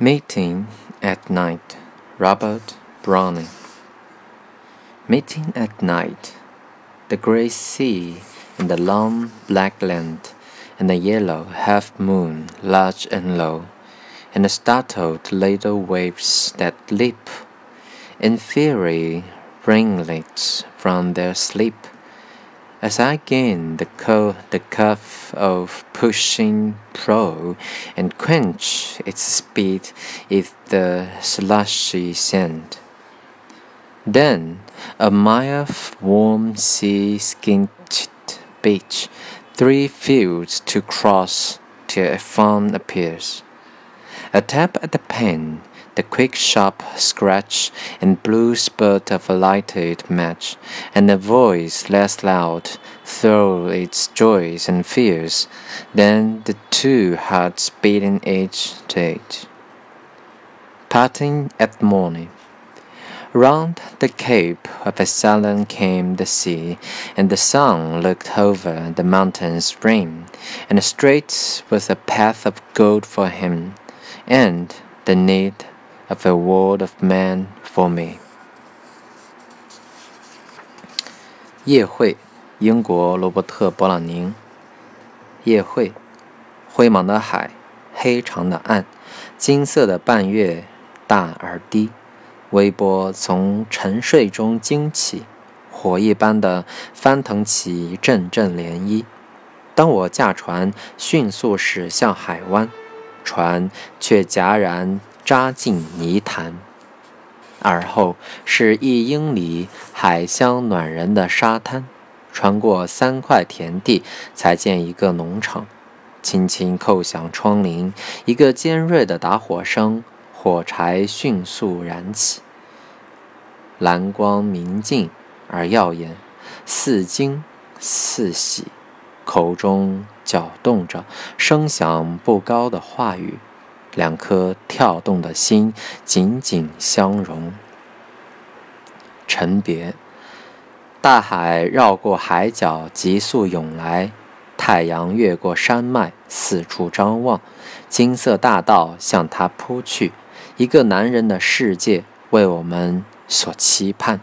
Meeting at Night, Robert Browning. Meeting at night, the grey sea and the long black land, and the yellow half-moon, large and low, and the startled little waves that leap, in fiery ringlets from their sleep, as I gain the curve of pushing prow and quench its speed if the slushy sand. Then a mile of warm sea-skint beach, 3 fields to cross till a farm appears. A tap at the pane, the quick sharp scratch and blue spurt of a lighted match, and a voice less loud throw its joys and fears, than the 2 hearts beating edge to edge. Parting at morning. Round the cape of a salon came the sea, and the sun looked over the mountain's rim, and straight was a path of gold for him, and the need of a world of man for me. 夜会，英国罗伯特·勃朗宁。夜会，灰茫的海，黑长的岸，金色的半月，大而低，微波从沉睡中惊起，火一般的翻腾起一阵阵涟漪。当我驾船迅速驶向海湾，船却戛然扎进泥潭，而后是1英里海香暖人的沙滩，穿过3块田地才见一个农场，轻轻叩响窗棂，一个尖锐的打火声，火柴迅速燃起，蓝光明净而耀眼，似惊似喜，口中搅动着声响不高的话语，2颗跳动的心紧紧相融。沉别，大海绕过海角急速涌来，太阳越过山脉四处张望，金色大道向它扑去，一个男人的世界为我们所期盼。